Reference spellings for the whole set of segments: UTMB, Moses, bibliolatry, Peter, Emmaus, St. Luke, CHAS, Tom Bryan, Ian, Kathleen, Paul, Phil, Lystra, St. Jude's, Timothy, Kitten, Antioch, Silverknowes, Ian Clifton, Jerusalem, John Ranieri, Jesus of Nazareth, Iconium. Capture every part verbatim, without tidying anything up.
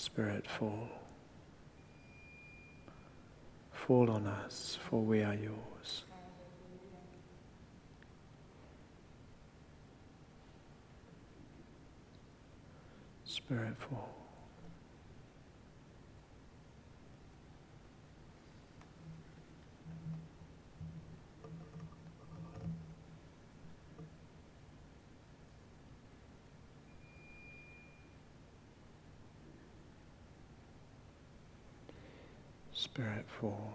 Spirit, fall. Fall on us, for we are yours. Spirit, fall. Spirit, fall.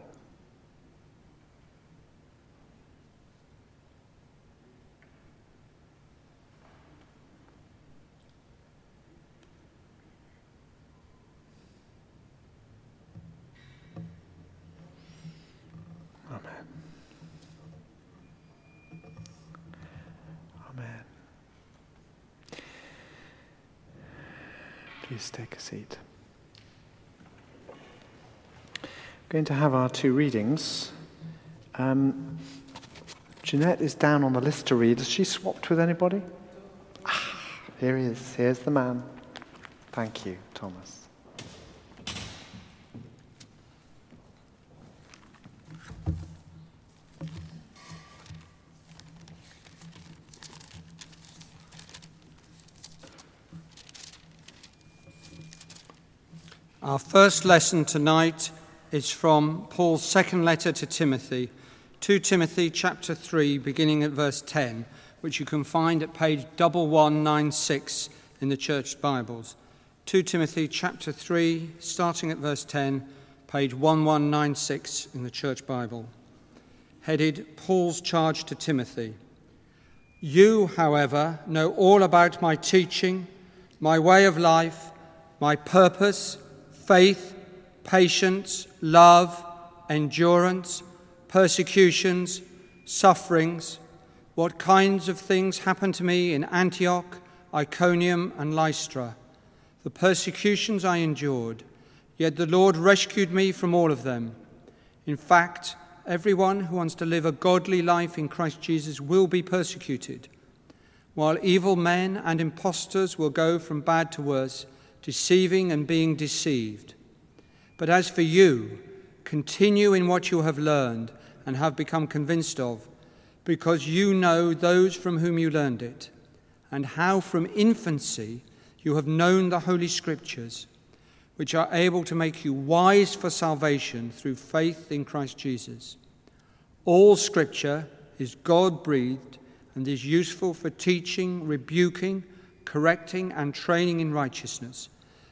Amen. Amen. Please take a seat. We're going to have our two readings. Um, Jeanette is down on the list to read. Has she swapped with anybody? Ah, here he is. Here's the man. Thank you, Thomas. Our first lesson tonight is from Paul's second letter to Timothy, Second Timothy chapter three, beginning at verse ten, which you can find at page eleven ninety-six in the Church Bibles. Second Timothy chapter three, starting at verse ten, page eleven ninety-six in the Church Bible. Headed, Paul's Charge to Timothy. You, however, know all about my teaching, my way of life, my purpose, faith, patience, love, endurance, persecutions, sufferings, what kinds of things happened to me in Antioch, Iconium, and Lystra, the persecutions I endured, yet the Lord rescued me from all of them. In fact, everyone who wants to live a godly life in Christ Jesus will be persecuted, while evil men and impostors will go from bad to worse, deceiving and being deceived. But as for you, continue in what you have learned and have become convinced of, because you know those from whom you learned it, and how from infancy you have known the Holy Scriptures, which are able to make you wise for salvation through faith in Christ Jesus. All Scripture is God-breathed and is useful for teaching, rebuking, correcting, and training in righteousness,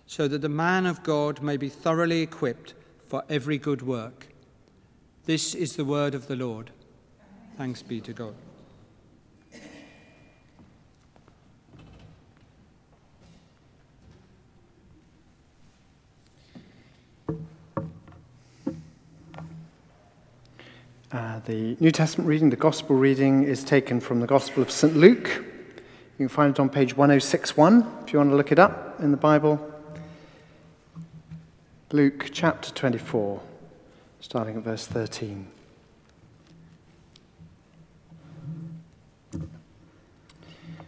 so that the man of God may be thoroughly equipped for every good work. This is the word of the Lord. Thanks be to God. Uh, the New Testament reading, the Gospel reading, is taken from the Gospel of Saint Luke. You can find it on page ten sixty-one if you want to look it up in the Bible. Luke chapter twenty-four, starting at verse thirteen.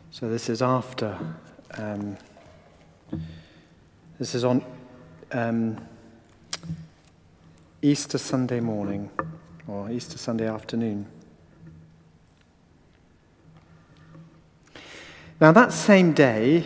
So this is after, um, this is on um, Easter Sunday morning, or Easter Sunday afternoon. Now that same day,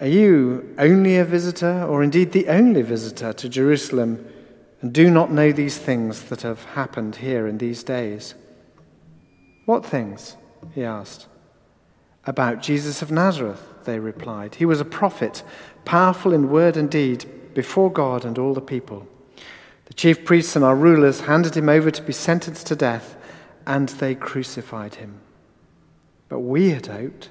"Are you only a visitor, or indeed the only visitor to Jerusalem, and do not know these things that have happened here in these days?" "What things?" he asked. "About Jesus of Nazareth," they replied. "He was a prophet, powerful in word and deed, before God and all the people. The chief priests and our rulers handed him over to be sentenced to death, and they crucified him. But we had hoped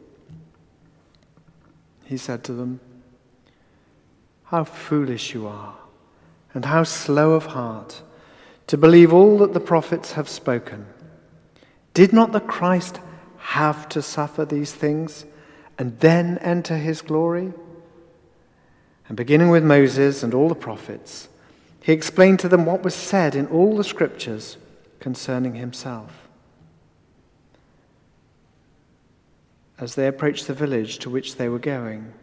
He said to them, "How foolish you are, and how slow of heart, to believe all that the prophets have spoken. Did not the Christ have to suffer these things and then enter his glory?" And beginning with Moses and all the prophets, he explained to them what was said in all the scriptures concerning himself. As they approached the village to which they were going,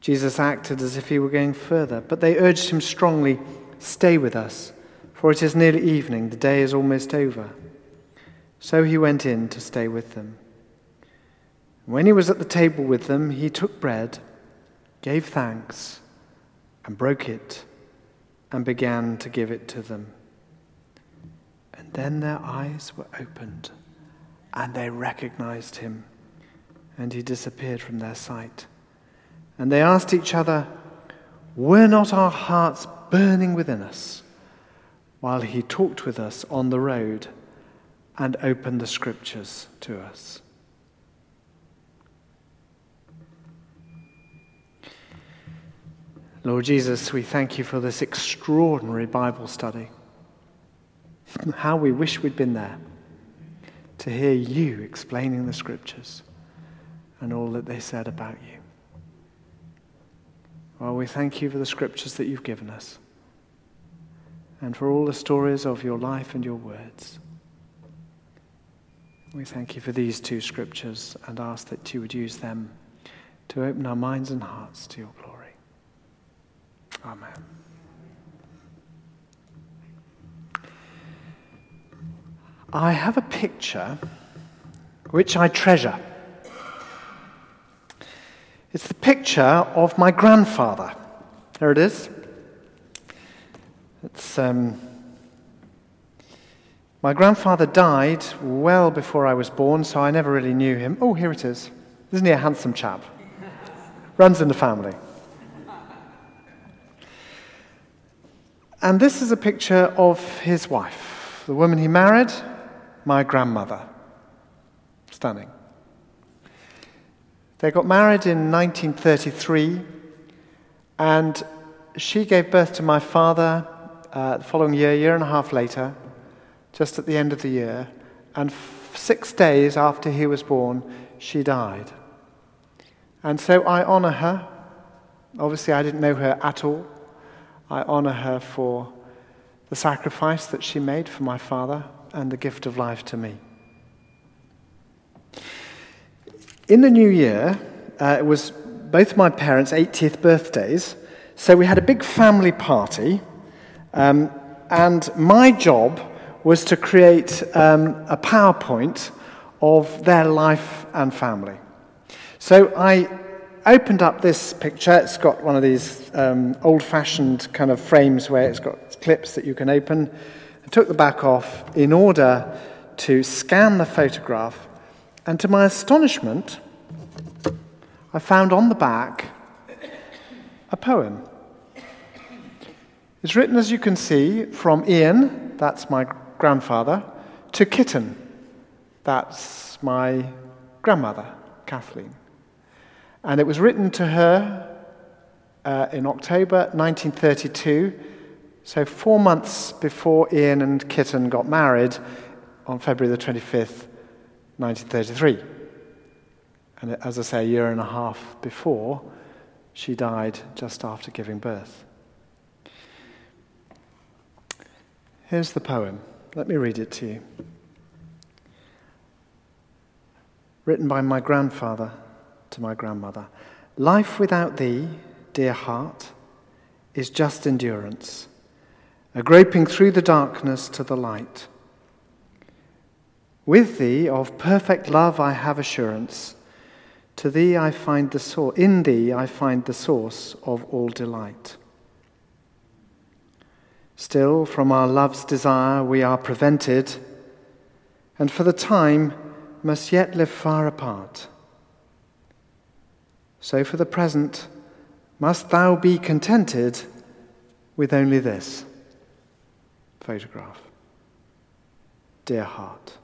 Jesus acted as if he were going further, but they urged him strongly, "Stay with us, for it is nearly evening, the day is almost over." So he went in to stay with them. When he was at the table with them, he took bread, gave thanks, and broke it, and began to give it to them. And then their eyes were opened, and they recognized him, and he disappeared from their sight. And they asked each other, "Were not our hearts burning within us while he talked with us on the road and opened the scriptures to us?" Lord Jesus, we thank you for this extraordinary Bible study. How we wish we'd been there to hear you explaining the scriptures and all that they said about you. Well, we thank you for the scriptures that you've given us and for all the stories of your life and your words. We thank you for these two scriptures and ask that you would use them to open our minds and hearts to your glory. Amen. I have a picture which I treasure. It's the picture of my grandfather. There it is. It's, um, my grandfather died well before I was born, so I never really knew him. Oh, here it is. Isn't he a handsome chap? Runs in the family. And this is a picture of his wife, the woman he married, my grandmother. Stunning. They got married in nineteen thirty-three, and she gave birth to my father uh, the following year, year and a half later, just at the end of the year, and f- six days after he was born, she died. And so I honour her. Obviously, I didn't know her at all. I honour her for the sacrifice that she made for my father and the gift of life to me. In the new year, uh, it was both my parents' eightieth birthdays, so we had a big family party, um, and my job was to create um, a PowerPoint of their life and family. So I opened up this picture. It's got one of these um, old-fashioned kind of frames where it's got clips that you can open. I took the back off in order to scan the photograph, and to my astonishment, I found on the back a poem. It's written, as you can see, from Ian, that's my grandfather, to Kitten, that's my grandmother, Kathleen. And it was written to her uh, in October nineteen thirty-two, so four months before Ian and Kitten got married on February the twenty-fifth, nineteen thirty-three, and as I say, a year and a half before she died, just after giving birth. Here's the poem. Let me read it to you. Written by my grandfather to my grandmother. "Life without thee, dear heart, is just endurance, a groping through the darkness to the light. With thee of perfect love I have assurance, to thee I find the source, in thee I find the source of all delight. Still, from our love's desire we are prevented, and for the time must yet live far apart. So for the present, must thou be contented with only this. Photograph. Dear heart.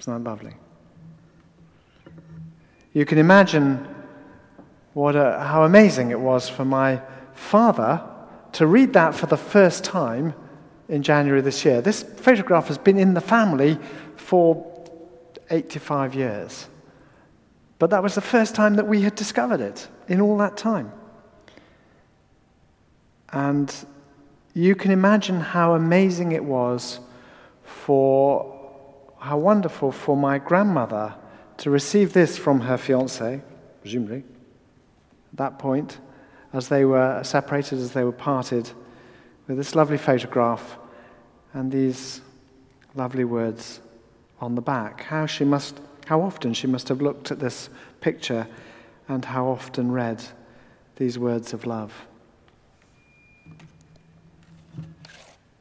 Isn't that lovely? You can imagine what a, how amazing it was for my father to read that for the first time in January this year. This photograph has been in the family for eighty-five years. But that was the first time that we had discovered it in all that time. And you can imagine how amazing it was for, how wonderful for my grandmother to receive this from her fiancé, presumably, at that point, as they were separated, as they were parted, with this lovely photograph and these lovely words on the back. How she must, how often she must have looked at this picture and how often read these words of love.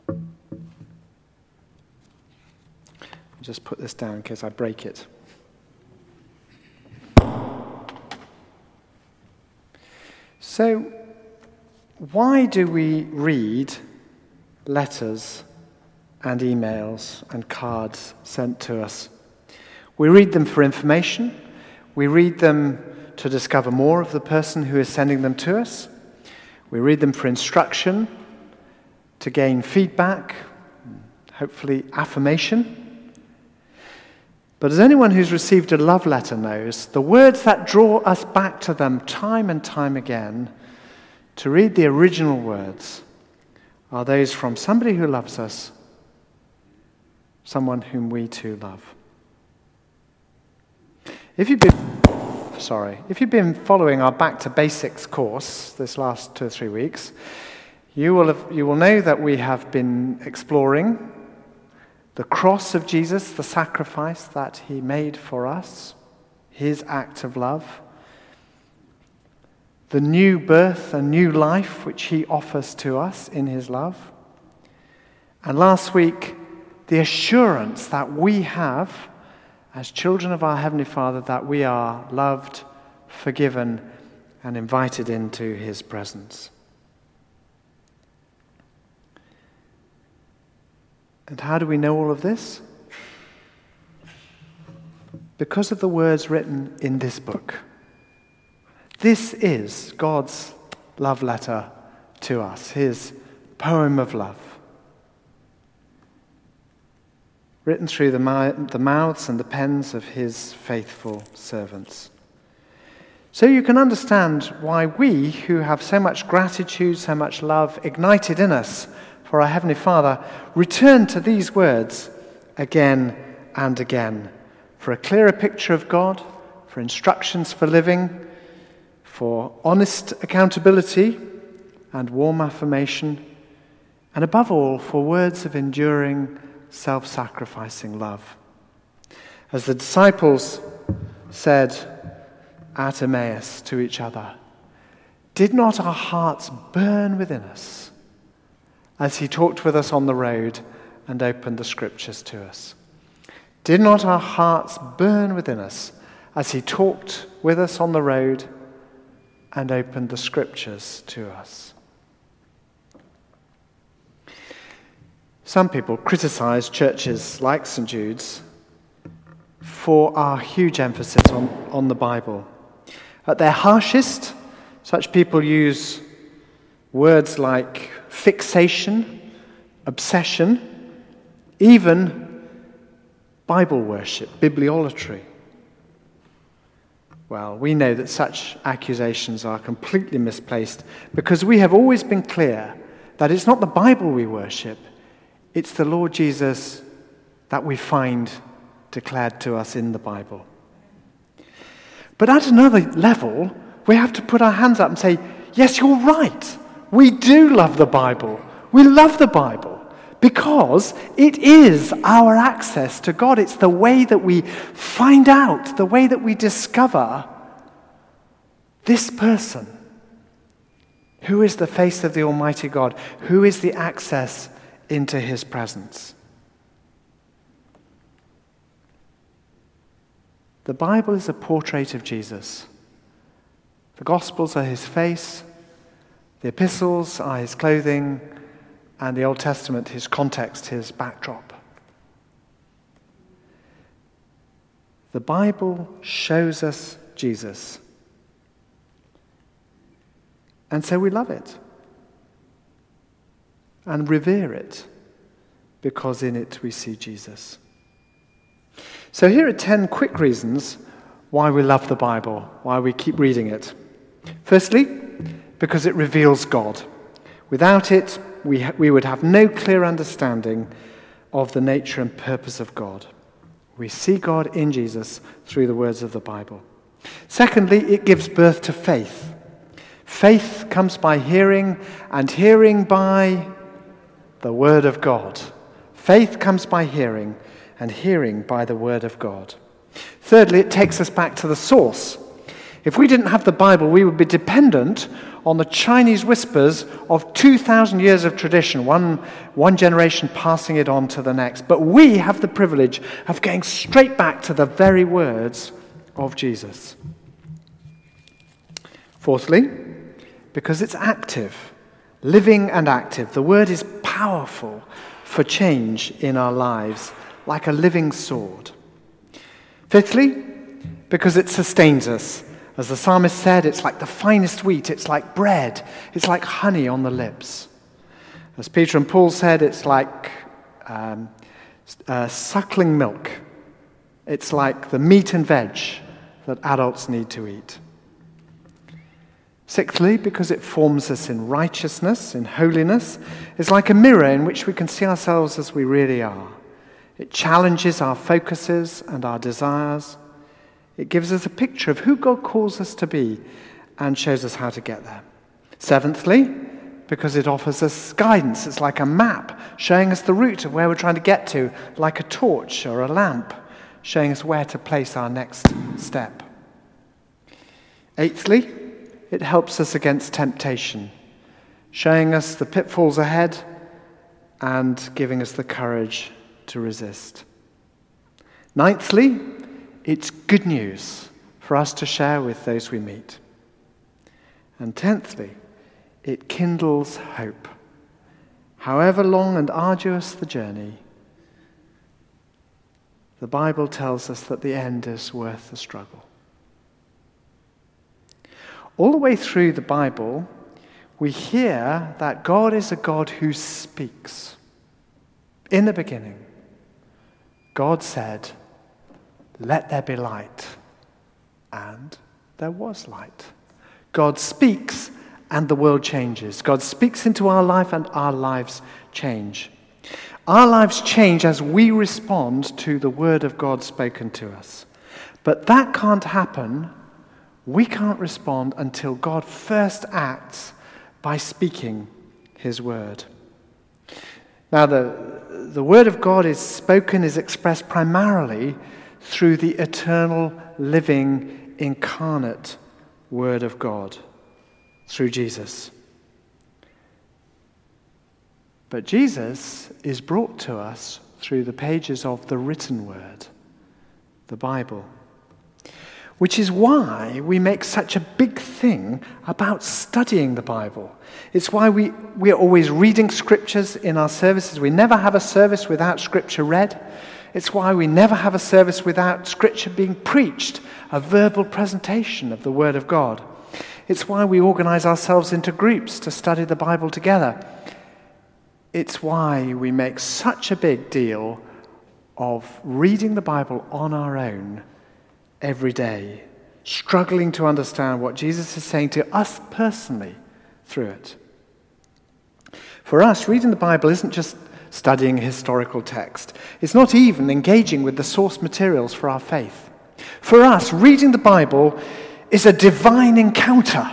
I'll just put this down in case I break it. So, why do we read letters and emails and cards sent to us? We read them for information. We read them to discover more of the person who is sending them to us. We read them for instruction, to gain feedback, hopefully affirmation. But as anyone who's received a love letter knows, the words that draw us back to them time and time again, to read the original words, are those from somebody who loves us, someone whom we too love. If you've been, sorry, if you've been following our Back to Basics course this last two or three weeks, you will have, you will know that we have been exploring the cross of Jesus, the sacrifice that he made for us, his act of love, the new birth and new life which he offers to us in his love. And last week, the assurance that we have as children of our Heavenly Father that we are loved, forgiven, and invited into his presence. And how do we know all of this? Because of the words written in this book. This is God's love letter to us, his poem of love. Written through the mouths and the pens of his faithful servants. So you can understand why we, who have so much gratitude, so much love ignited in us for our Heavenly Father, return to these words again and again for a clearer picture of God, for instructions for living, for honest accountability and warm affirmation, and above all, for words of enduring, self-sacrificing love. As the disciples said at Emmaus to each other, did not our hearts burn within us as he talked with us on the road and opened the scriptures to us? Did not our hearts burn within us as he talked with us on the road and opened the scriptures to us? Some people criticize churches like Saint Jude's for our huge emphasis on, on the Bible. At their harshest, such people use words like fixation, obsession, even Bible worship, bibliolatry. Well, we know that such accusations are completely misplaced because we have always been clear that it's not the Bible we worship, it's the Lord Jesus that we find declared to us in the Bible. But at another level, we have to put our hands up and say, yes, you're right. We do love the Bible. We love the Bible because it is our access to God. It's the way that we find out, the way that we discover this person, Who is the face of the Almighty God? Who is the access into his presence? The Bible is a portrait of Jesus. The Gospels are his face, the epistles are his clothing, and the Old Testament, his context, his backdrop. The Bible shows us Jesus. And so we love it and revere it because in it we see Jesus. So here are ten quick reasons why we love the Bible, why we keep reading it. Firstly, because it reveals God. Without it, we ha- we would have no clear understanding of the nature and purpose of God. We see God in Jesus through the words of the Bible. Secondly, it gives birth to faith. Faith comes by hearing, and hearing by the word of God. Faith comes by hearing, and hearing by the word of God. Thirdly, it takes us back to the source. If we didn't have the Bible, we would be dependent on the Chinese whispers of two thousand years of tradition, one, one generation passing it on to the next. But we have the privilege of going straight back to the very words of Jesus. Fourthly, because it's active, living and active. The word is powerful for change in our lives, like a living sword. Fifthly, because it sustains us. As the psalmist said, it's like the finest wheat, it's like bread, it's like honey on the lips. As Peter and Paul said, it's like um, uh, suckling milk. It's like the meat and veg that adults need to eat. Sixthly, because it forms us in righteousness, in holiness. It's like a mirror in which we can see ourselves as we really are. It challenges our focuses and our desires. It gives us a picture of who God calls us to be and shows us how to get there. Seventhly, because it offers us guidance. It's like a map showing us the route of where we're trying to get to, like a torch or a lamp showing us where to place our next step. Eighthly, it helps us against temptation, showing us the pitfalls ahead and giving us the courage to resist. Ninthly, it's good news for us to share with those we meet. And tenthly, it kindles hope. However long and arduous the journey, the Bible tells us that the end is worth the struggle. All the way through the Bible, we hear that God is a God who speaks. In the beginning, God said, "Let there be light," and there was light. God speaks, and the world changes. God speaks into our life, and our lives change. Our lives change as we respond to the word of God spoken to us. But that can't happen. We can't respond until God first acts by speaking his word. Now, the, the word of God is spoken, is expressed primarily through the eternal, living, incarnate word of God, through Jesus. But Jesus is brought to us through the pages of the written word, the Bible. Which is why we make such a big thing about studying the Bible. It's why we, we're always reading scriptures in our services. We never have a service without scripture read. It's why we never have a service without scripture being preached, a verbal presentation of the Word of God. It's why we organize ourselves into groups to study the Bible together. It's why we make such a big deal of reading the Bible on our own every day, struggling to understand what Jesus is saying to us personally through it. For us, reading the Bible isn't just studying historical text. It's not even engaging with the source materials for our faith. For us, reading the Bible is a divine encounter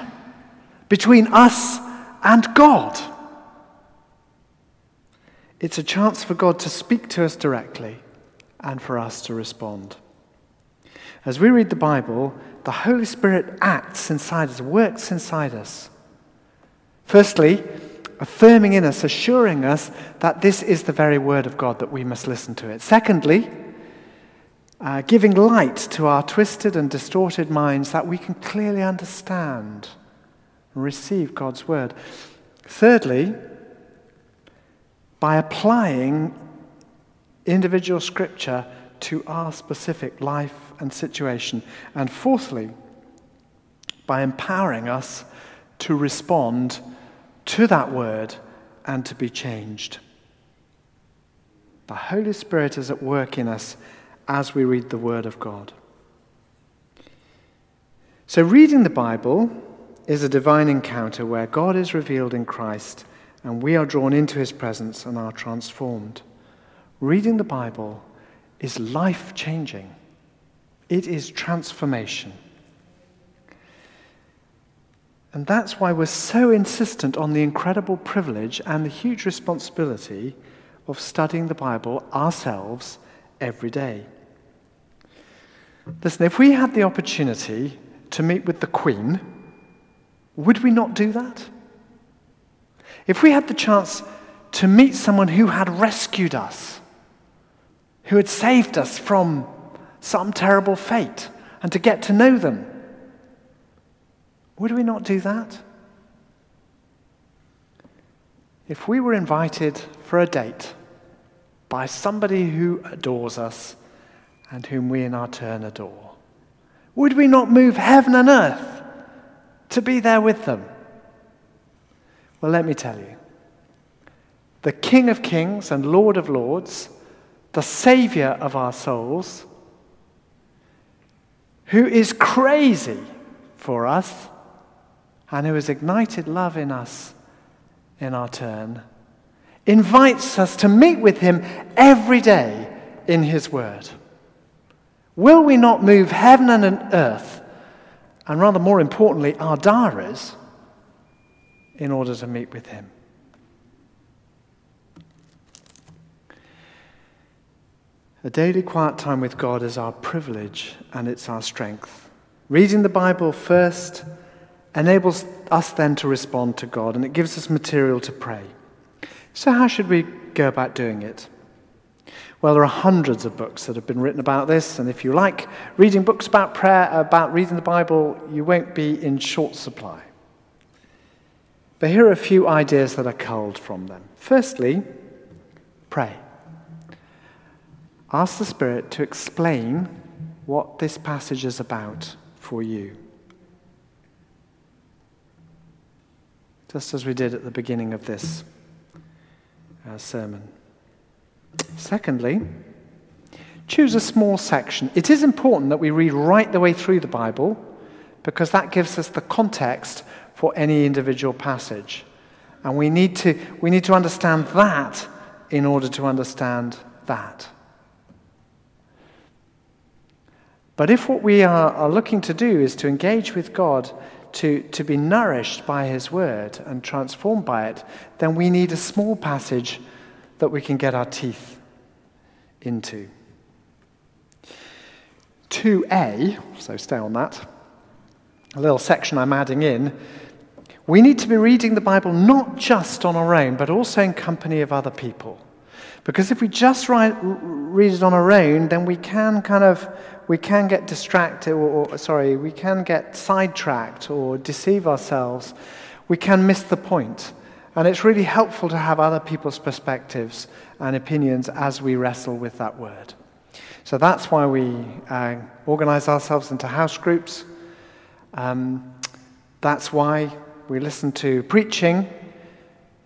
between us and God. It's a chance for God to speak to us directly and for us to respond. As we read the Bible, the Holy Spirit acts inside us, works inside us Firstly, affirming in us, assuring us that this is the very word of God, that we must listen to it. Secondly, uh, giving light to our twisted and distorted minds that we can clearly understand and receive God's word. Thirdly, by applying individual scripture to our specific life and situation. And fourthly, by empowering us to respond to that word and to be changed. The Holy Spirit is at work in us as we read the word of God. So reading the Bible is a divine encounter where God is revealed in Christ and we are drawn into his presence and are transformed. Reading the Bible is life-changing. It is transformation. And that's why we're so insistent on the incredible privilege and the huge responsibility of studying the Bible ourselves every day. Listen, if we had the opportunity to meet with the Queen, would we not do that? If we had the chance to meet someone who had rescued us, who had saved us from some terrible fate, and to get to know them, would we not do that? If we were invited for a date by somebody who adores us and whom we in our turn adore, would we not move heaven and earth to be there with them? Well, let me tell you, the King of Kings and Lord of Lords, the Saviour of our souls, who is crazy for us, and who has ignited love in us in our turn, invites us to meet with him every day in his word. Will we not move heaven and earth, and rather more importantly, our diaries, in order to meet with him? A daily quiet time with God is our privilege and it's our strength. Reading the Bible first enables us then to respond to God, and it gives us material to pray. So how should we go about doing it? Well, there are hundreds of books that have been written about this, and if you like reading books about prayer, about reading the Bible, you won't be in short supply. But here are a few ideas that are culled from them. Firstly, pray. Ask the Spirit to explain what this passage is about for you. Just as we did at the beginning of this uh, sermon. Secondly, choose a small section. It is important that we read right the way through the Bible, because that gives us the context for any individual passage. And we need to, we need to understand that in order to understand that. But if what we are, are looking to do is to engage with God, to, to be nourished by his word and transformed by it, then we need a small passage that we can get our teeth into. two A, so stay on that, a little section I'm adding in, we need to be reading the Bible not just on our own, but also in company of other people. Because if we just write, read it on our own, then we can kind of, we can get distracted, or, or sorry, we can get sidetracked or deceive ourselves. We can miss the point. And it's really helpful to have other people's perspectives and opinions as we wrestle with that word. So that's why we uh, organize ourselves into house groups. Um, that's why we listen to preaching.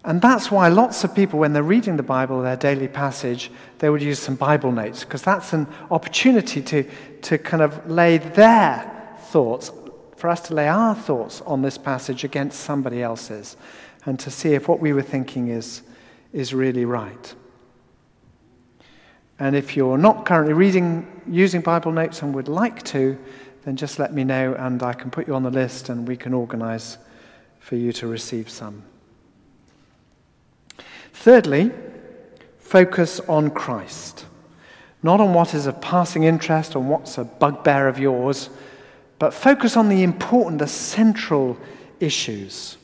And that's why lots of people, when they're reading the Bible, their daily passage, they would use some Bible notes, because that's an opportunity to, to kind of lay their thoughts, for us to lay our thoughts on this passage against somebody else's, and to see if what we were thinking is, is really right. And if you're not currently reading, using Bible notes and would like to, then just let me know and I can put you on the list and we can organize for you to receive some. Thirdly, focus on Christ. Not on what is of passing interest, on what's a bugbear of yours, but focus on the important, the central issues.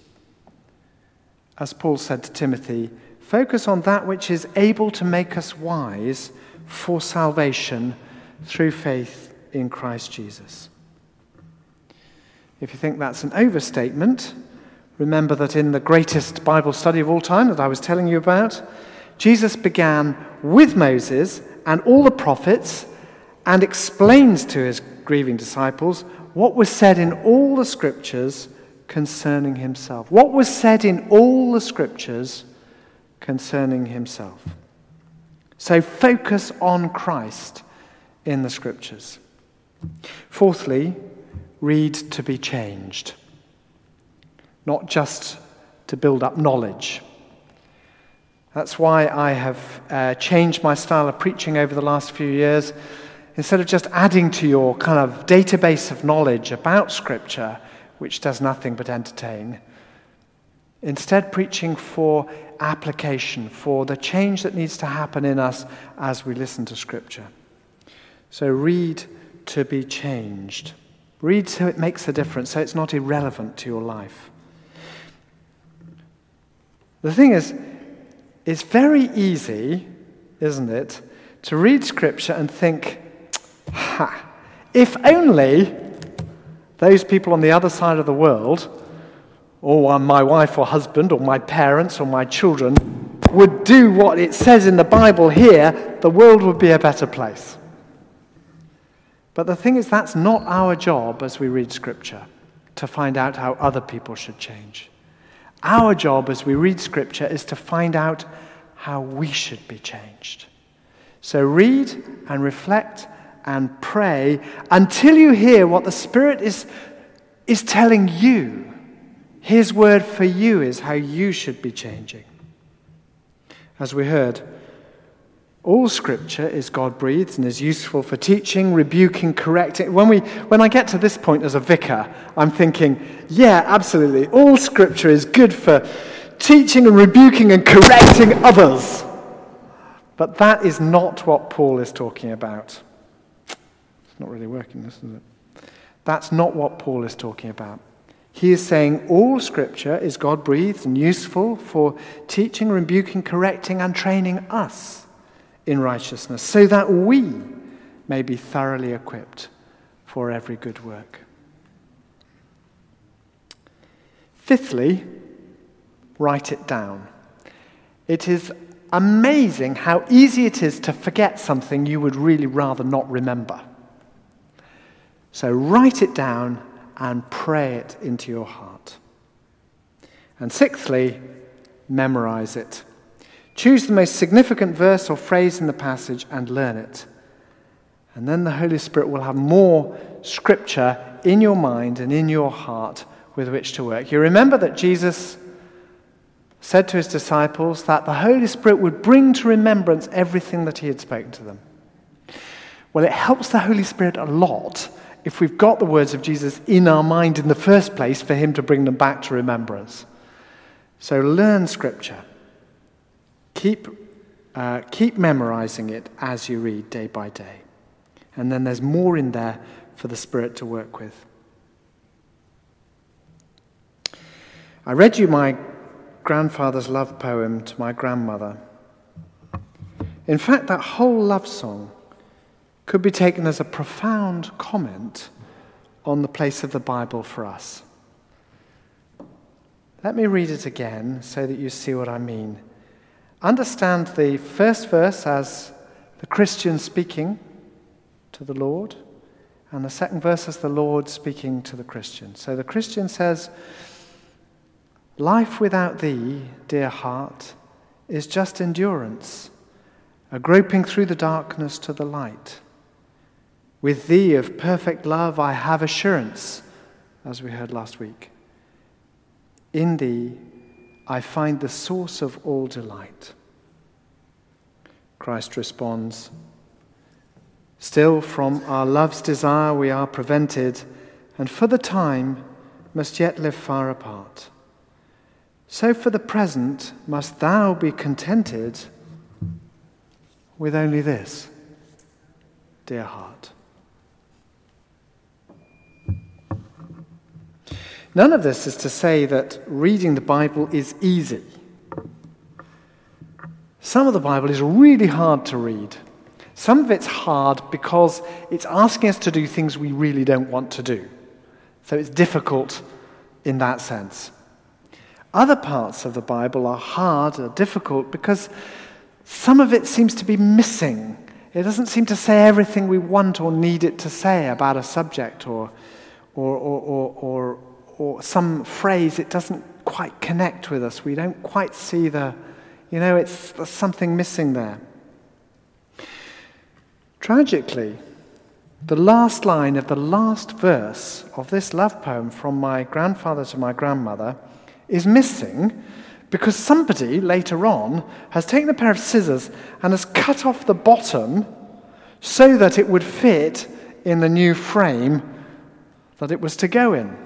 as Paul said to Timothy, focus on that which is able to make us wise for salvation through faith in Christ Jesus. If you think that's an overstatement, remember that in the greatest Bible study of all time that I was telling you about, Jesus began with Moses and all the prophets and explains to his grieving disciples what was said in all the scriptures concerning himself. What was said in all the scriptures concerning himself. So focus on Christ in the scriptures. Fourthly, read to be changed. Not just to build up knowledge. That's why I have uh, changed my style of preaching over the last few years. Instead of just adding to your kind of database of knowledge about Scripture, which does nothing but entertain, instead preaching for application, for the change that needs to happen in us as we listen to Scripture. So read to be changed. Read so it makes a difference, so it's not irrelevant to your life. The thing is, it's very easy, isn't it, to read Scripture and think, ha, if only those people on the other side of the world, or my wife or husband or my parents or my children, would do what it says in the Bible here, the world would be a better place. But the thing is, that's not our job as we read Scripture, to find out how other people should change. Our job as we read Scripture is to find out how we should be changed. So read and reflect and pray until you hear what the Spirit is, is telling you. His word for you is how you should be changing. As we heard, all Scripture is God-breathed and is useful for teaching, rebuking, correcting. When we, when I get to this point as a vicar, I'm thinking, yeah, absolutely, all Scripture is good for teaching and rebuking and correcting others. But that is not what Paul is talking about. It's not really working, this, is it? That's not what Paul is talking about. He is saying all Scripture is God-breathed and useful for teaching, rebuking, correcting, and training us in righteousness, so that we may be thoroughly equipped for every good work. Fifthly, write it down. It is amazing how easy it is to forget something you would really rather not remember. So write it down and pray it into your heart. And sixthly, memorize it. Choose the most significant verse or phrase in the passage and learn it. And then the Holy Spirit will have more Scripture in your mind and in your heart with which to work. You remember that Jesus said to his disciples that the Holy Spirit would bring to remembrance everything that he had spoken to them. Well, it helps the Holy Spirit a lot if we've got the words of Jesus in our mind in the first place for him to bring them back to remembrance. So learn Scripture. Keep uh, keep memorizing it as you read day by day. And then there's more in there for the Spirit to work with. I read you my grandfather's love poem to my grandmother. In fact, that whole love song could be taken as a profound comment on the place of the Bible for us. Let me read it again so that you see what I mean. Understand the first verse as the Christian speaking to the Lord, and the second verse as the Lord speaking to the Christian. So the Christian says, life without thee, dear heart, is just endurance, a groping through the darkness to the light. With thee of perfect love I have assurance, as we heard last week. In thee I find the source of all delight. Christ responds, still from our love's desire we are prevented, and for the time must yet live far apart. So for the present must thou be contented with only this, dear heart. None of this is to say that reading the Bible is easy. Some of the Bible is really hard to read. Some of it's hard because it's asking us to do things we really don't want to do. So it's difficult in that sense. Other parts of the Bible are hard or difficult because some of it seems to be missing. It doesn't seem to say everything we want or need it to say about a subject or or or or or, or some phrase. It doesn't quite connect with us. We don't quite see the, you know, it's there's something missing there. Tragically, the last line of the last verse of this love poem from my grandfather to my grandmother is missing because somebody later on has taken a pair of scissors and has cut off the bottom so that it would fit in the new frame that it was to go in.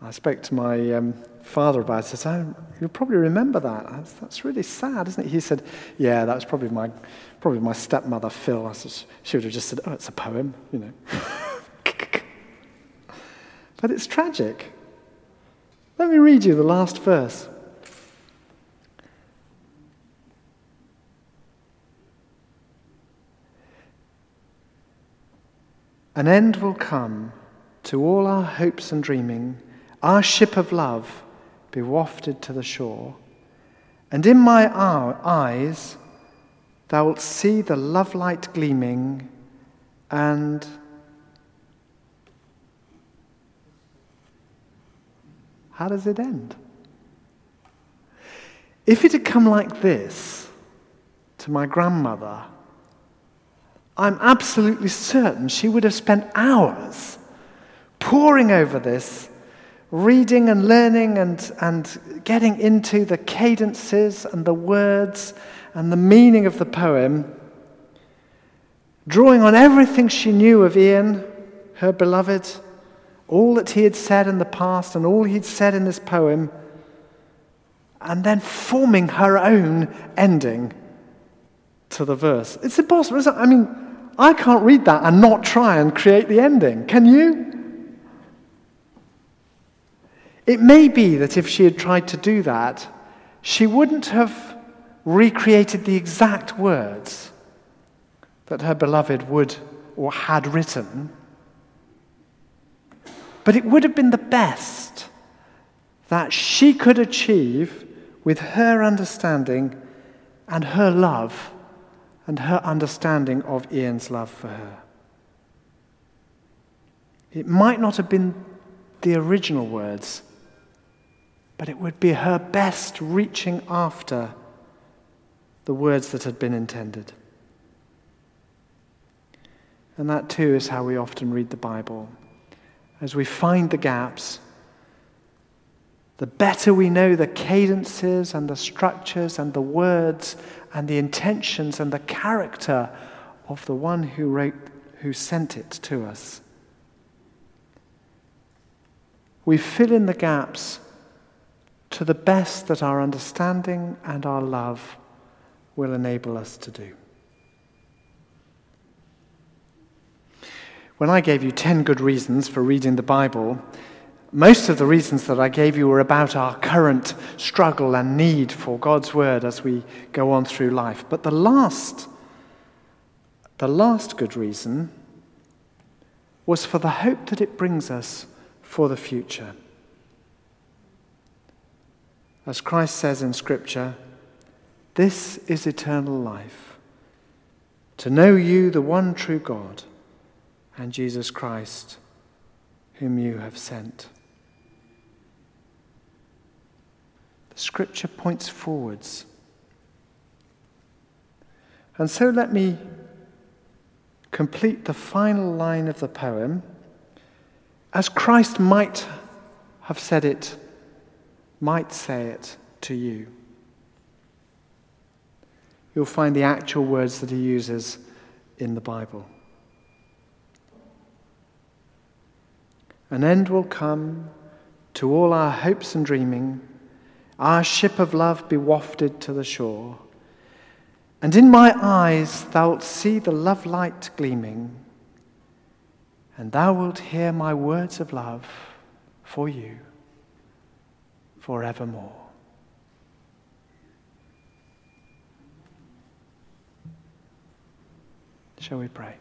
I spoke to my um, father about it. I, you'll probably remember that. That's, that's really sad, isn't it? He said, yeah, that was probably my probably my stepmother, Phil. I said, she would have just said, oh, it's a poem, you know. But it's tragic. Let me read you the last verse. An end will come to all our hopes and dreaming, our ship of love be wafted to the shore, and in my eyes thou wilt see the love light gleaming, and how does it end? If it had come like this to my grandmother, I'm absolutely certain she would have spent hours poring over this, reading and learning and, and getting into the cadences and the words and the meaning of the poem, drawing on everything she knew of Ian, her beloved, all that he had said in the past and all he'd said in this poem, and then forming her own ending to the verse. It's impossible, isn't it? I mean, I can't read that and not try and create the ending. Can you? It may be that if she had tried to do that, she wouldn't have recreated the exact words that her beloved would or had written, but it would have been the best that she could achieve with her understanding and her love and her understanding of Ian's love for her. It might not have been the original words, but it would be her best reaching after the words that had been intended. And that too is how we often read the Bible. As we find the gaps, the better we know the cadences and the structures and the words and the intentions and the character of the one who wrote, who sent it to us. We fill in the gaps to the best that our understanding and our love will enable us to do. When I gave you ten good reasons for reading the Bible, most of the reasons that I gave you were about our current struggle and need for God's word as we go on through life. But the last, the last good reason was for the hope that it brings us for the future. As Christ says in Scripture, this is eternal life, to know you, the one true God, and Jesus Christ, whom you have sent. The Scripture points forwards. And so let me complete the final line of the poem, as Christ might have said it, might say it to you. You'll find the actual words that he uses in the Bible. An end will come to all our hopes and dreaming, our ship of love be wafted to the shore, and in my eyes thou wilt see the love light gleaming, and thou wilt hear my words of love for you forevermore. Shall we pray?